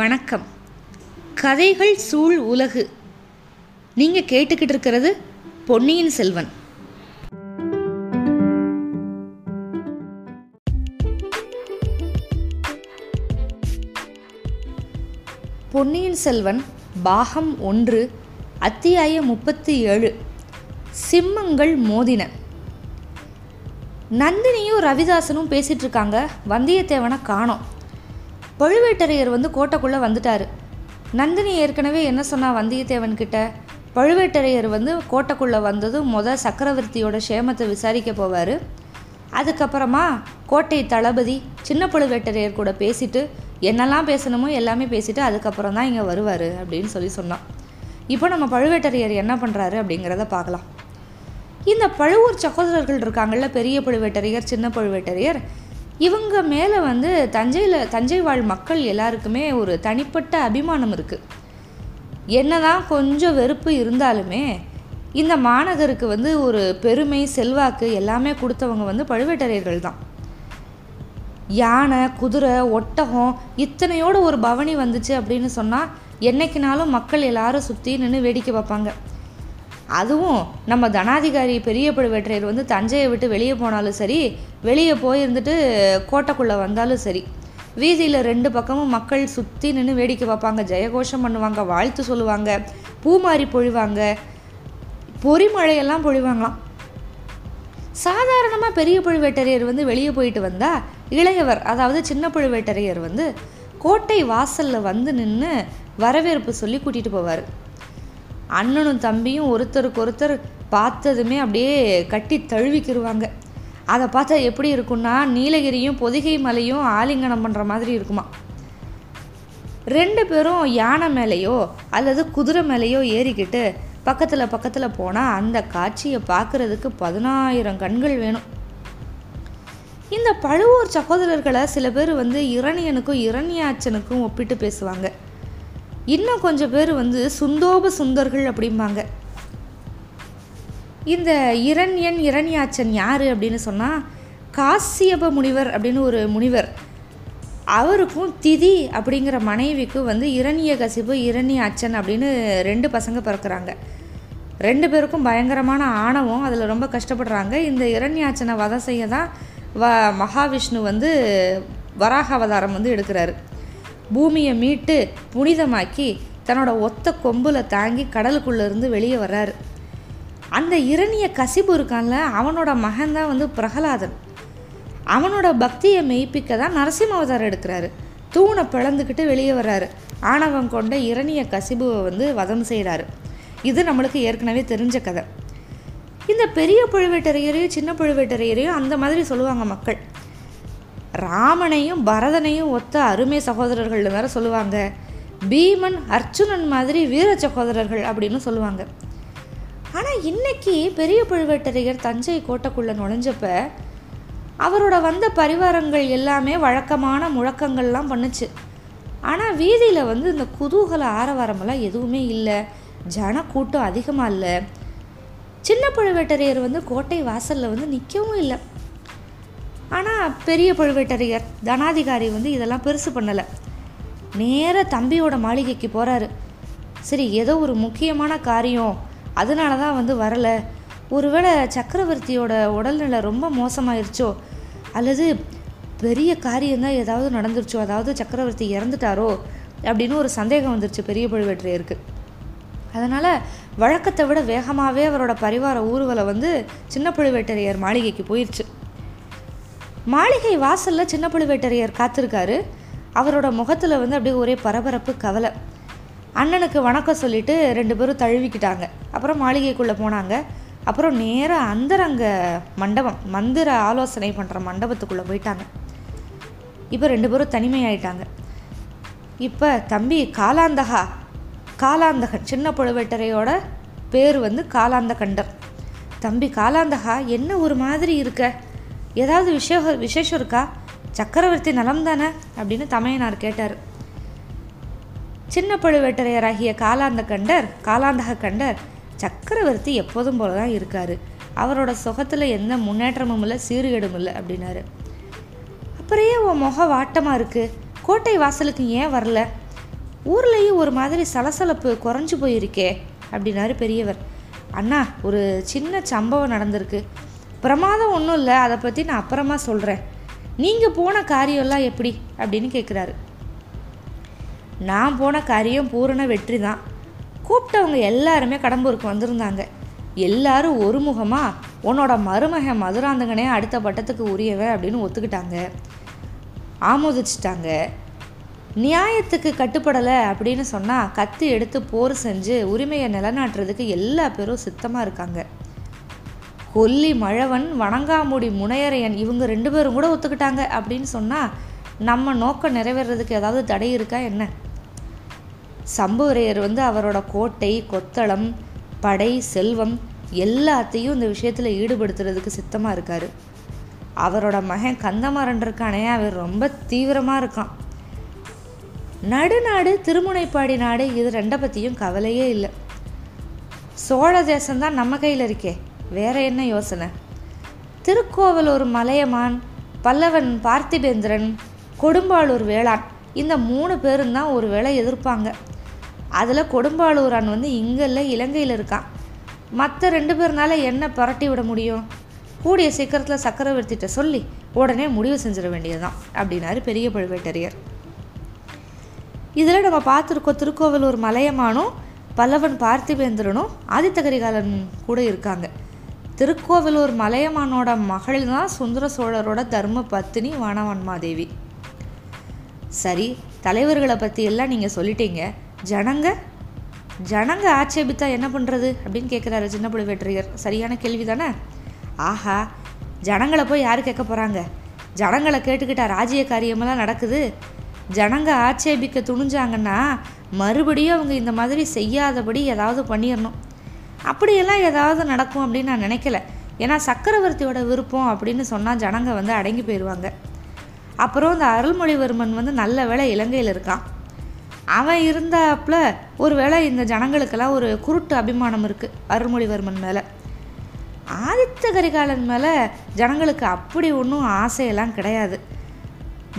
வணக்கம். கதைகள் சூழ் உலகு. நீங்கள் கேட்டுக்கிட்டு இருக்கிறது பொன்னியின் செல்வன். பொன்னியின் செல்வன் பாகம் 1, அத்தியாயம் 37, சிம்மங்கள் மோதின. நந்தினியும் ரவிதாசனும் பேசிகிட்டு இருக்காங்க. வந்தியத்தேவனை காணோம். பழுவேட்டரையர் கோட்டைக்குள்ளே வந்துட்டார். நந்தினி ஏற்கனவே என்ன சொன்னால் வந்தியத்தேவன்கிட்ட, பழுவேட்டரையர் கோட்டைக்குள்ளே வந்ததும் சக்கரவர்த்தியோட சேமத்தை விசாரிக்க போவார், அதுக்கப்புறமா கோட்டை தளபதி சின்ன பழுவேட்டரையர் கூட பேசிவிட்டு என்னெல்லாம் பேசணுமோ எல்லாமே பேசிவிட்டு அதுக்கப்புறம் தான் இங்கே வருவார் அப்படின்னு சொன்னான். இப்போ நம்ம பழுவேட்டரையர் என்ன பண்ணுறாரு அப்படிங்கிறத பார்க்கலாம். இந்த பழுவூர் சகோதரர்கள் இருக்காங்கள்ல, பெரிய பழுவேட்டரையர் சின்ன பழுவேட்டரையர், இவங்க மேலே தஞ்சை வாழ் மக்கள் எல்லாருக்குமே ஒரு தனிப்பட்ட அபிமானம் இருக்குது. என்னதான் கொஞ்சம் வெறுப்பு இருந்தாலுமே இந்த மாநகருக்கு ஒரு பெருமை செல்வாக்கு எல்லாமே கொடுத்தவங்க பழுவேட்டரையர்கள் தான். யானை குதிரை ஒட்டகம் இத்தனையோட ஒரு பவனி வந்துச்சு அப்படின்னு சொன்னால் என்னைக்குனாலும் மக்கள் எல்லாரும் சுற்றி நின்று வேடிக்கை பார்ப்பாங்க. அதுவும் நம்ம தனாதிகாரி பெரிய பழுவேட்டரையர் தஞ்சையை விட்டு வெளியே போனாலும் சரி, வெளியே போயிருந்துட்டு கோட்டைக்குள்ளே வந்தாலும் சரி, வீதியில் ரெண்டு பக்கமும் மக்கள் சுற்றி நின்று வேடிக்கை பார்ப்பாங்க, ஜெயகோஷம் பண்ணுவாங்க, வாழ்த்து சொல்லுவாங்க, பூமாரி பொழிவாங்க, பொறிமழையெல்லாம் பொழிவாங்களாம். சாதாரணமாக பெரிய பழுவேட்டரையர் வெளியே போயிட்டு வந்தால் இளையவர், அதாவது சின்ன பழுவேட்டரையர் கோட்டை வாசலில் நின்று வரவேற்பு சொல்லி கூட்டிகிட்டு போவார். அண்ணனும் தம்பியும் ஒருத்தருக்கு ஒருத்தர் பார்த்ததுமே அப்படியே கட்டி தழுவிக்கிடுவாங்க. அதை பார்த்தா எப்படி இருக்குன்னா, நீலகிரியும் பொதிகை மலையும் ஆலிங்கனம் பண்ணுற மாதிரி இருக்குமா. ரெண்டு பேரும் யானை மேலேயோ அல்லது குதிரை மேலேயோ ஏறிக்கிட்டு பக்கத்தில் போனால் அந்த காட்சியை பார்க்குறதுக்கு 10,000 கண்கள் வேணும். இந்த பழுவூர் சகோதரர்களை சில பேர் இரணியனுக்கும் இரணியாச்சனுக்கும் ஒப்பிட்டு பேசுவாங்க. இன்னும் கொஞ்சம் பேர் சுந்தோப சுந்தர்கள் அப்படிம்பாங்க. இந்த இரண்யன் இரணியாச்சன் யார் அப்படின்னு சொன்னால், காசியப முனிவர் அப்படின்னு ஒரு முனிவர், அவருக்கும் திதி அப்படிங்கிற மனைவிக்கும் இரணிய கசிபு இரணியாச்சன் அப்படின்னு 2 பசங்க பிறக்கிறாங்க. 2 பேருக்கும் பயங்கரமான ஆணவம், அதில் ரொம்ப கஷ்டப்படுறாங்க. இந்த இரணியாச்சனை வதம் செய்ய தான் மகாவிஷ்ணு வராக அவதாரம் எடுக்கிறாரு. பூமியை மீட்டு புனிதமாக்கி தன்னோட ஒத்த கொம்பில் தாங்கி கடலுக்குள்ளேருந்து வெளியே வர்றாரு. அந்த இரணிய கசிபு இருக்கான்ல, அவனோட மகன்தான் பிரகலாதன். அவனோட பக்தியை மெய்ப்பிக்க தான் நரசிம்ம அவதாரம் எடுக்கிறாரு. தூணை பிளந்துக்கிட்டு வெளியே வர்றாரு. ஆணவம் கொண்ட இரணிய கசிபுவை வதம் செய்கிறாரு. இது நம்மளுக்கு ஏற்கனவே தெரிஞ்ச கதை. இந்த பெரிய பழுவேட்டரையரையும் சின்ன பழுவேட்டரையரையும் அந்த மாதிரி சொல்லுவாங்க மக்கள். ராமனையும் பரதனையும் ஒத்த அருமை சகோதரர்கள் வேற சொல்லுவாங்க. பீமன் அர்ஜுனன் மாதிரி வீர சகோதரர்கள் அப்படின்னு சொல்லுவாங்க. ஆனால் இன்னைக்கு பெரிய பழுவேட்டரையர் தஞ்சை கோட்டைக்குள்ளே நுழைஞ்சப்ப அவரோட வந்த பரிவாரங்கள் எல்லாமே வழக்கமான முழக்கங்கள்லாம் பண்ணுச்சு. ஆனால் வீதியில் இந்த குதூகல ஆரவாரமெல்லாம் எதுவுமே இல்லை, ஜனக்கூட்டம் அதிகமாக இல்லை. சின்ன பழுவேட்டரையர் கோட்டை வாசலில் நிற்கவும் இல்லை. ஆனால் பெரிய பழுவேட்டரையர் தனாதிகாரி இதெல்லாம் பெருசு பண்ணலை. நேர தம்பியோட மாளிகைக்கு போகிறாரு. சரி, ஏதோ ஒரு முக்கியமான காரியம், அதனால தான் வரலை. ஒருவேளை சக்கரவர்த்தியோட உடல்நிலை ரொம்ப மோசமாயிருச்சோ அல்லது பெரிய காரியம்தான் ஏதாவது நடந்துருச்சோ, அதாவது சக்கரவர்த்தி இறந்துட்டாரோ அப்படின்னு ஒரு சந்தேகம் வந்துருச்சு பெரிய பழுவேட்டரையருக்கு. அதனால் வழக்கத்தை விட வேகமாகவே அவரோட பரிவார ஊர்வலை சின்ன பழுவேட்டரையர் மாளிகைக்கு போயிடுச்சு. மாளிகை வாசலில் சின்ன பழுவேட்டரையர் காத்திருக்காரு. அவரோட முகத்தில் அப்படியே ஒரே பரபரப்பு, கவலை. அண்ணனுக்கு வணக்கம் சொல்லிவிட்டு 2 பேரும் தழுவிக்கிட்டாங்க. அப்புறம் மாளிகைக்குள்ளே போனாங்க. அப்புறம் நேராக அந்தரங்க மண்டபம், மந்திர ஆலோசனை பண்ணுற மண்டபத்துக்குள்ளே போயிட்டாங்க. இப்போ 2 பேரும் தனிமையாயிட்டாங்க. இப்போ தம்பி காலாந்தகன், சின்ன பழுவேட்டரையோட பேர் காலாந்த கண்டர். தம்பி காலாந்தகா, என்ன ஒரு மாதிரி இருக்க, ஏதாவது விசேஷம் இருக்கா? சக்கரவர்த்தி நலம் தானே அப்படின்னு தமையனார் கேட்டார். சின்ன பழுவேட்டரையராகிய காலாந்தக கண்டர், சக்கரவர்த்தி எப்போதும் போல தான் இருக்கார், அவரோட சுகத்தில் எந்த முன்னேற்றமும் இல்லை, சீர்கேடும் இல்லை அப்படின்னாரு. அப்புறையே உன் முக வாட்டமாக இருக்குது, கோட்டை வாசலுக்கு ஏன் வரல? ஊர்லேயே ஒரு மாதிரி சலசலப்பு குறைஞ்சி போயிருக்கே அப்படின்னாரு பெரியவர். அண்ணா, ஒரு சின்ன சம்பவம் நடந்திருக்கு. பிரமாதம் ஒன்றும் இல்லை, அதை பற்றி நான் அப்புறமா சொல்கிறேன். நீங்கள் போன காரியம்லாம் எப்படி அப்படின்னு கேட்குறாரு. நான் போன காரியம் பூரண வெற்றி தான். கூப்பிட்டவங்க எல்லாருமே கடம்பூருக்கு வந்திருந்தாங்க. எல்லாரும் ஒருமுகமாக உன்னோட மருமக மதுராந்தகனே அடுத்த பட்டத்துக்கு உரியவன் அப்படின்னு ஒத்துக்கிட்டாங்க, ஆமோதிச்சிட்டாங்க. நியாயத்துக்கு கட்டுப்படலை அப்படின்னு சொன்னால் கத்தி எடுத்து போர் செஞ்சு உரிமையை நிலநாட்டுறதுக்கு எல்லா பேரும் சித்தமாக இருக்காங்க. கொல்லி மழவன், வணங்காமுடி முனையரையன் இவங்க 2 பேரும் கூட ஒத்துக்கிட்டாங்க அப்படின்னு சொன்னால் நம்ம நோக்கம் நிறைவேறதுக்கு ஏதாவது தடை இருக்கா என்ன? சம்புவரையர் அவரோட கோட்டை, கொத்தளம், படை, செல்வம் எல்லாத்தையும் இந்த விஷயத்தில் ஈடுபடுத்துறதுக்கு சித்தமாக இருக்கார். அவரோட மகன் கந்தமாறன் இருக்கானே, அவர் ரொம்ப தீவிரமாக இருக்கான். நடுநாடு, திருமுனைப்பாடி நாடு, இது 2 பற்றியும் கவலையே இல்லை. சோழ தேசம்தான் நம்ம கையில் இருக்கே, வேற என்ன யோசனை? திருக்கோவலூர் மலையமான், பல்லவன் பார்த்திபேந்திரன், கொடும்பாளூர் வேளாண், இந்த 3 பேரும் தான் ஒரு வேளை எதிர்ப்பாங்க. அதில் கொடும்பாளூரான் இங்கல்ல இலங்கையில் இருக்கான். மற்ற 2 பேர்னால என்ன புரட்டி விட முடியும்? கூடிய சீக்கிரத்தில் சக்கரவர்த்திட்ட சொல்லி உடனே முடிவு செஞ்சிட வேண்டியதுதான் அப்படின்னாரு பெரிய பழுவேட்டரையர். இதில் நம்ம பார்த்துருக்கோம், திருக்கோவலூர் மலையமானும் பல்லவன் பார்த்திபேந்திரனும் ஆதித்த கரிகாலன் கூட இருக்காங்க. திருக்கோவிலூர் மலையமானோட மகள் தான் சுந்தர சோழரோட தர்ம பத்தினி வானவன்மாதேவி. சரி, தலைவர்களை பற்றி எல்லாம் நீங்கள் சொல்லிட்டீங்க. ஜனங்க ஆட்சேபித்தா என்ன பண்ணுறது அப்படின்னு கேட்குறாரு சின்ன பழுவேட்டரையர். சரியான கேள்வி தானே? ஆஹா, ஜனங்களை போய் யார் கேட்க போகிறாங்க? ஜனங்களை கேட்டுக்கிட்டா ராஜ்ய காரியமெல்லாம் நடக்குது. ஜனங்க ஆட்சேபிக்க துணிஞ்சாங்கன்னா மறுபடியும் அவங்க இந்த மாதிரி செய்யாதபடி ஏதாவது பண்ணிடணும். அப்படியெல்லாம் ஏதாவது நடக்கும் அப்படின்னு நான் நினைக்கல. ஏன்னா சக்கரவர்த்தியோட விருப்பம் அப்படின்னு சொன்னால் ஜனங்க அடங்கி போயிடுவாங்க. அப்புறம் இந்த அருள்மொழிவர்மன் நல்ல வேளை இலங்கையில் இருக்கான். அவன் இருந்தாப்புல ஒரு வேளை இந்த ஜனங்களுக்கெல்லாம் ஒரு குருட்டு அபிமானம் இருக்குது அருள்மொழிவர்மன் மேலே. ஆதித்த கரிகாலன் மேலே ஜனங்களுக்கு அப்படி ஒன்றும் ஆசையெல்லாம் கிடையாது.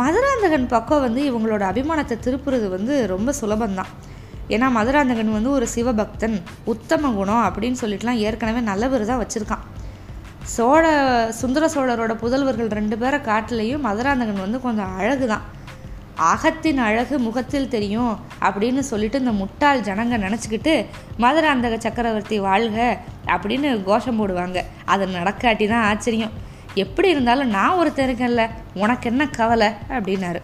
மதுராந்தகன் பக்கம் இவங்களோட அபிமானத்தை திருப்புறது ரொம்ப சுலபந்தான். ஏன்னா மதுராந்தகன் ஒரு சிவபக்தன், உத்தம குணம் அப்படின்னு சொல்லிட்டுலாம் ஏற்கனவே நல்லவர் தான் வச்சுருக்கான். சுந்தர சோழரோட புதல்வர்கள் 2 பேரை காட்டிலையும் மதுராந்தகன் கொஞ்சம் அழகு தான். அகத்தின் அழகு முகத்தில் தெரியும் அப்படின்னு சொல்லிட்டு இந்த முட்டாள் ஜனங்க நினச்சிக்கிட்டு மதுராந்தக சக்கரவர்த்தி வாழ்க அப்படின்னு கோஷம் போடுவாங்க. அதை நடக்காட்டி தான் ஆச்சரியம். எப்படி இருந்தாலும் நான் ஒருத்தருக்கல்ல, உனக்கு என்ன கவலை அப்படின்னாரு.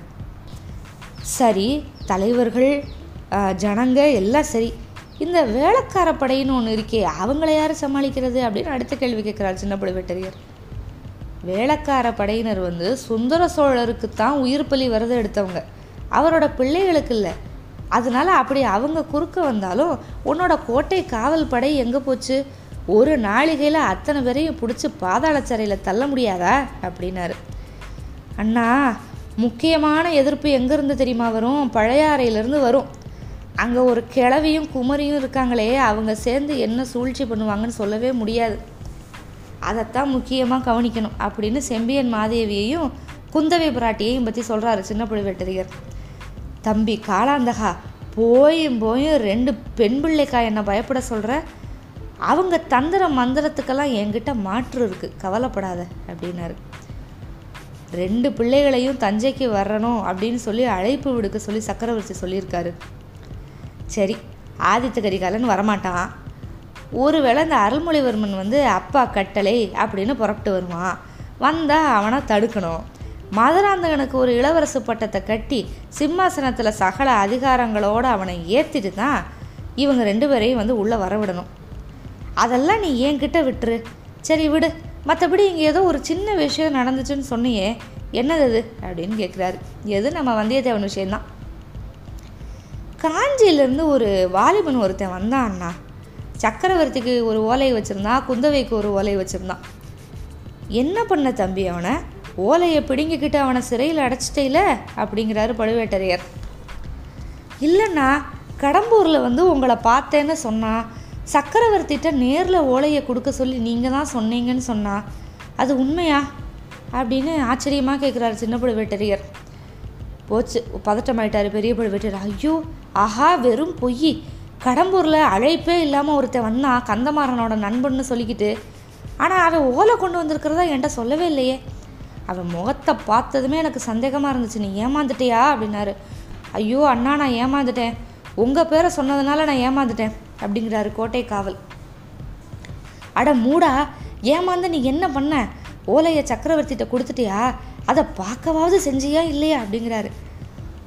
சரி, தலைவர்கள், ஜனங்க எல்லாம் சரி, இந்த வேலைக்கார படையின்னு ஒன்று இருக்கே, அவங்களை யார் சமாளிக்கிறது அப்படின்னு அடுத்த கேள்வி கேட்குறாரு சின்ன பழுவேட்டரையர். வேலைக்கார படையினர் சுந்தர சோழருக்கு தான் உயிர் பலி விரதம் எடுத்தவங்க, அவரோட பிள்ளைகளுக்கு இல்லை. அதனால அப்படி அவங்க குறுக்க வந்தாலும் உன்னோட கோட்டை காவல் படை எங்கே போச்சு? ஒரு நாளிகையில் அத்தனை பேரையும் பிடிச்சி பாதாள சிறையில் தள்ள முடியாதா அப்படின்னாரு. அண்ணா, முக்கியமான எதிர்ப்பு எங்கேருந்து தெரியுமா வரும்? பழையாறையிலேருந்து வரும். அங்கே ஒரு கிழவியும் குமரியும் இருக்காங்களே, அவங்க சேர்ந்து என்ன சூழ்ச்சி பண்ணுவாங்கன்னு சொல்லவே முடியாது. அதைத்தான் முக்கியமாக கவனிக்கணும் அப்படின்னு செம்பியன் மாதேவியையும் குந்தவை பிராட்டியையும் பற்றி சொல்கிறாரு சின்ன பழுவேட்டரையர். தம்பி காலாந்தகா, போயும் 2 பெண் பிள்ளைக்கா என்னை பயப்பட சொல்கிற? அவங்க தந்திர மந்திரத்துக்கெல்லாம் என்கிட்ட மாற்று இருக்குது, கவலைப்படாத அப்படின்னாரு. 2 பிள்ளைகளையும் தஞ்சைக்கு வரணும் அப்படின்னு சொல்லி அழைப்பு விடுக்க சொல்லி சக்கரவர்த்தி சொல்லியிருக்காரு. சரி, ஆதித்த கரிகாலன் வரமாட்டான். ஒருவேளை இந்த அருள்மொழிவர்மன் அப்பா கட்டளை அப்படின்னு புறப்பட்டு வருவான். வந்தால் அவனை தடுக்கணும். மதுராந்தகனுக்கு ஒரு இளவரசு பட்டத்தை கட்டி சிம்மாசனத்தில் சகல அதிகாரங்களோடு அவனை ஏற்றிட்டு தான் இவங்க 2 பேரையும் உள்ளே வரவிடணும். அதெல்லாம் நீ என்கிட்ட விட்டுரு. சரி விடு, மற்றபடி இங்கே ஏதோ ஒரு சின்ன விஷயம் நடந்துச்சுன்னு சொன்னியே, என்னது அது அப்படின்னு கேட்குறாரு. எது? நம்ம வந்தியத்தேவன் விஷயந்தான். காஞ்சியிலேருந்து ஒரு வாலிபன் ஒருத்தன் வந்தான்னா, சக்கரவர்த்திக்கு ஒரு ஓலையை வச்சுருந்தான், குந்தவைக்கு ஒரு ஓலையை வச்சுருந்தான். என்ன பண்ண தம்பி அவனை? ஓலையை பிடுங்கிக்கிட்டு அவனை சிறையில் அடைச்சிட்டேல அப்படிங்கிறாரு பழுவேட்டரையர். இல்லைண்ணா, கடம்பூரில் உங்களை பார்த்தேன்னு சொன்னான். சக்கரவர்த்திட்ட நேரில் ஓலையை கொடுக்க சொல்லி நீங்கள் தான் சொன்னீங்கன்னு சொன்னால் அது உண்மையா அப்படின்னு ஆச்சரியமாக கேட்குறாரு சின்ன பழுவேட்டரையர். போச்சு, பதட்டமாயிட்டார் பெரிய பழுவேட்டரையர். ஐயோ, ஆஹா, வெறும் பொய். கடம்பூரில் அழைப்பே இல்லாமல் ஒருத்தன் வந்தான், கந்தமாறனோட நண்பன்னு சொல்லிக்கிட்டு. ஆனால் அவன் ஓலை கொண்டு வந்திருக்கிறதா என்கிட்ட சொல்லவே இல்லையே. அவன் முகத்தை பார்த்ததுமே எனக்கு சந்தேகமாக இருந்துச்சு. நீ ஏமாந்துட்டியா அப்படின்னாரு. ஐயோ அண்ணா, நான் ஏமாந்துட்டேன், உங்கள் பேரை சொன்னதுனால நான் ஏமாந்துட்டேன் அப்படிங்கிறாரு கோட்டை காவல். அட மூடா, ஏமாந்து நீ என்ன பண்ண? ஓலையை சக்கரவர்த்திகிட்ட கொடுத்துட்டியா? அதை பார்க்கவாவது செஞ்சியா இல்லையா அப்படிங்கிறாரு.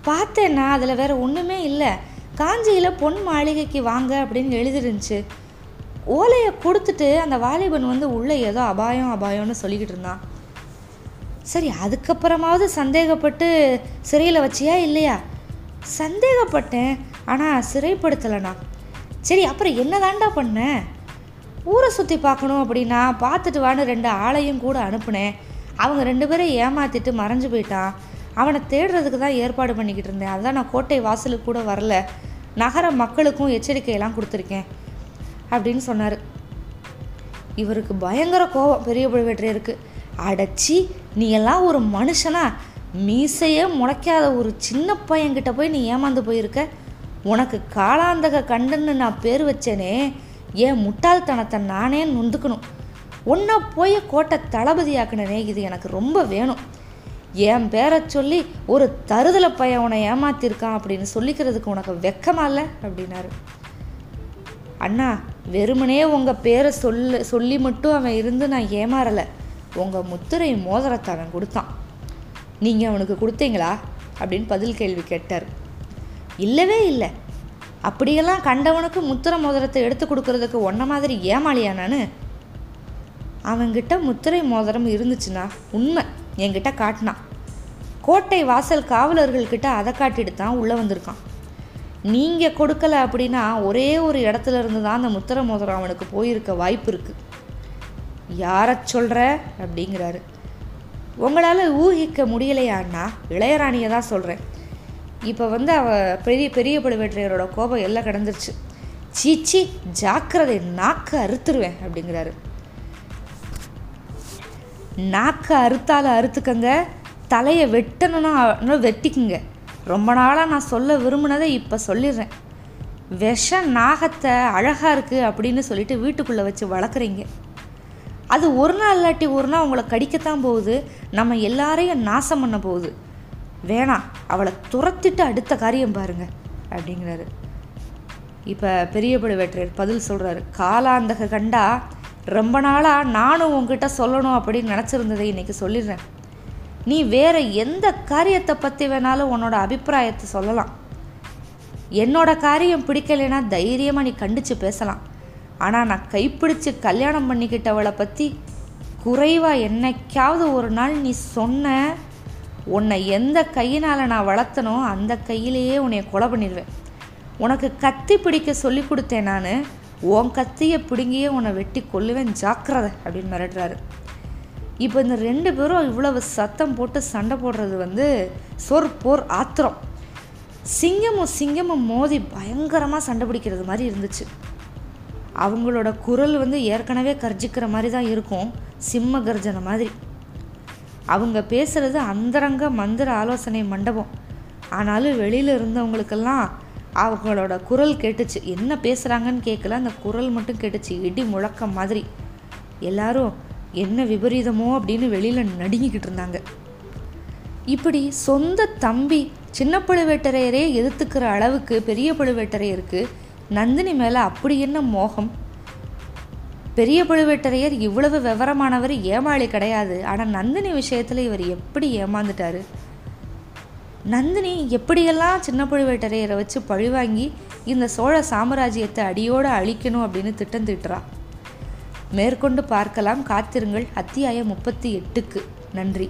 பார்த்தேன்னா அதில் வேறு ஒன்றுமே இல்லை, காஞ்சியில் பொன் மாளிகைக்கு வாங்க அப்படின்னு எழுதிருந்துச்சு. ஓலையை கொடுத்துட்டு அந்த வாலிபன் வந்து உள்ளே ஏதோ அபாயம் அபாயம்னு சொல்லிக்கிட்டு இருந்தான். சரி, அதுக்கப்புறமாவது சந்தேகப்பட்டு சிறையில் வச்சியா இல்லையா? சந்தேகப்பட்டேன், ஆனால் சிறைப்படுத்தலைண்ணா. சரி, அப்புறம் என்ன தாண்டா பண்ண? ஊரை சுற்றி பார்க்கணும் அப்படின்னா பார்த்துட்டு வான்னு ரெண்டு ஆளையும் கூட அனுப்புனேன். அவங்க ரெண்டு பேரும் ஏமாற்றிட்டு மறைஞ்சு போயிட்டான். அவனை தேடுறதுக்கு தான் ஏற்பாடு பண்ணிக்கிட்டு இருந்தேன். அதுதான் நான் கோட்டை வாசலுக்கு கூட வரல, நகர மக்களுக்கும் எச்சரிக்கையெல்லாம் கொடுத்துருக்கேன் அப்படின்னு சொன்னார். இவருக்கு பயங்கர கோபம் பெரிய பழுவேற்றையருக்கு. அடைச்சி, நீ எல்லாம் ஒரு மனுஷனா? மீசையே முளைக்காத ஒரு சின்ன பையன்கிட்ட போய் நீ ஏமாந்து போயிருக்க. உனக்கு காலாந்தக கண்டன்னு நான் பேர் வச்சேனே, ஏன் முட்டாள்தனத்தை நானே நொந்துக்கணும். ஒன்றா போய் கோட்டை தளபதியாக்குனே, இது எனக்கு ரொம்ப வேணும். என் பேரை சொல்லி ஒரு தருதலை பையன் உன்னை ஏமாத்திருக்கான் அப்படின்னு சொல்லிக்கிறதுக்கு உனக்கு வெக்கமா இல்லை அப்படின்னாரு. அண்ணா, வெறுமனே உங்கள் பேரை சொல்லி மட்டும் அவன் இருந்து நான் ஏமாறலை, உங்கள் முத்திரை மோதிரத்தை அவன் கொடுத்தான். நீங்கள் அவனுக்கு கொடுத்தீங்களா அப்படின்னு பதில் கேள்வி கேட்டார். இல்லவே இல்லை. அப்படியெல்லாம் கண்டவனுக்கு முத்திரை மோதிரத்தை எடுத்து கொடுக்கறதுக்கு ஒன்றை மாதிரி ஏமாளியா நான்? அவன்கிட்ட முத்திரை மோதிரம் இருந்துச்சுன்னா உண்மை, என்கிட்ட காட்டினான். கோட்டை வாசல் காவலர்கள்கிட்ட அதை காட்டிட்டு தான் உள்ளே வந்திருக்கான். நீங்கள் கொடுக்கலை அப்படின்னா ஒரே ஒரு இடத்துல இருந்து தான் அந்த முத்திரை மோதிரம் அவனுக்கு போயிருக்க வாய்ப்பு இருக்குது. யாரை சொல்கிற அப்படிங்கிறாரு. உங்களால் ஊகிக்க முடியலையான்னா இளையராணியை தான் சொல்கிறேன். இப்போ வந்து பெரிய பழுவேற்றையரோட கோபம் எல்லாம் கடந்துருச்சு. சீச்சி, ஜாக்கிரதை, நாக்கை அறுத்துருவேன் அப்படிங்கிறாரு. நாக்கை அறுத்தால அறுத்துக்கங்க, தலையை வெட்டணும்னா வெட்டிக்குங்க. ரொம்ப நாளாக நான் சொல்ல விரும்பினதை இப்போ சொல்லிடுறேன். விஷ நாகத்தை அழகாக இருக்குது அப்படின்னு சொல்லிட்டு வீட்டுக்குள்ளே வச்சு வளர்க்குறீங்க. அது ஒரு நாள் இல்லாட்டி ஒரு நாள் உங்களை கடிக்கத்தான் போகுது, நம்ம எல்லாரையும் நாசம் பண்ண போகுது. வேணாம், அவளை துரத்திட்டு அடுத்த காரியம் பாருங்க அப்படிங்கிறாரு. இப்போ பெரிய பழுவேற்றையர் பதில் சொல்கிறாரு. காலாந்தக கண்டா, ரொம்ப நாளாக நானும் உங்ககிட்ட சொல்லணும் அப்படின்னு நினச்சிருந்ததை இன்றைக்கி சொல்லிடுறேன். நீ வேறு எந்த காரியத்தை பற்றி வேணாலும் உன்னோட அபிப்பிராயத்தை சொல்லலாம். என்னோட காரியம் பிடிக்கலைன்னா தைரியமாக நீ கண்டித்து பேசலாம். ஆனால் நான் கைப்பிடிச்சு கல்யாணம் பண்ணிக்கிட்டவளை பற்றி குறைவாக என்னைக்காவது ஒரு நாள் நீ சொன்ன, உன்னை எந்த கையினால் நான் வளர்த்தனோ அந்த கையிலேயே உன்னை கொலை பண்ணிடுவேன். உனக்கு கத்தி பிடிக்க சொல்லி கொடுத்தேன் நான், உன் கத்தியை பிடுங்கியே உன்னை வெட்டி கொல்லுவேன், ஜாக்கிரதை அப்படின்னு மிரட்டுறாரு. இப்போ இந்த ரெண்டு பேரும் இவ்வளவு சத்தம் போட்டு சண்டை போடுறது வந்து சொற்போர் ஆத்திரம். சிங்கமும் மோதி பயங்கரமாக சண்டை பிடிக்கிறது மாதிரி இருந்துச்சு. அவங்களோட குரல் வந்து ஏற்கனவே கர்ஜிக்கிற மாதிரி தான் இருக்கும், சிம்ம கர்ஜனை மாதிரி. அவங்க பேசுகிறது அந்தரங்க மந்திர ஆலோசனை மண்டபம். ஆனாலும் வெளியில் இருந்தவங்களுக்கெல்லாம் அவங்களோட குரல் கேட்டுச்சு. என்ன பேசுகிறாங்கன்னு கேட்கல, அந்த குரல் மட்டும் கேட்டுச்சு, இடி முழக்க மாதிரி. எல்லாரும் என்ன விபரீதமோ அப்படின்னு வெளியில் நடுங்கிக்கிட்டு இருந்தாங்க. இப்படி சொந்த தம்பி சின்ன பழுவேட்டரையரே எதிர்த்துக்கிற அளவுக்கு பெரிய பழுவேட்டரையருக்கு நந்தினி மேலே அப்படி என்ன மோகம்? பெரிய பழுவேட்டரையர் இவ்வளவு விவரமானவர், ஏமாளி கிடையாது. ஆனால் நந்தினி விஷயத்தில் இவர் எப்படி ஏமாந்துட்டாரு? நந்தினி எப்படியெல்லாம் சின்ன பழுவேட்டரையரை வச்சு பழிவாங்கி இந்த சோழ சாம்ராஜ்யத்தை அடியோடு அழிக்கணும் அப்படின்னு திட்டம் திட்டுறா. மேற்கொண்டு பார்க்கலாம். காத்திருங்கள். அத்தியாயம் 38க்கு நன்றி.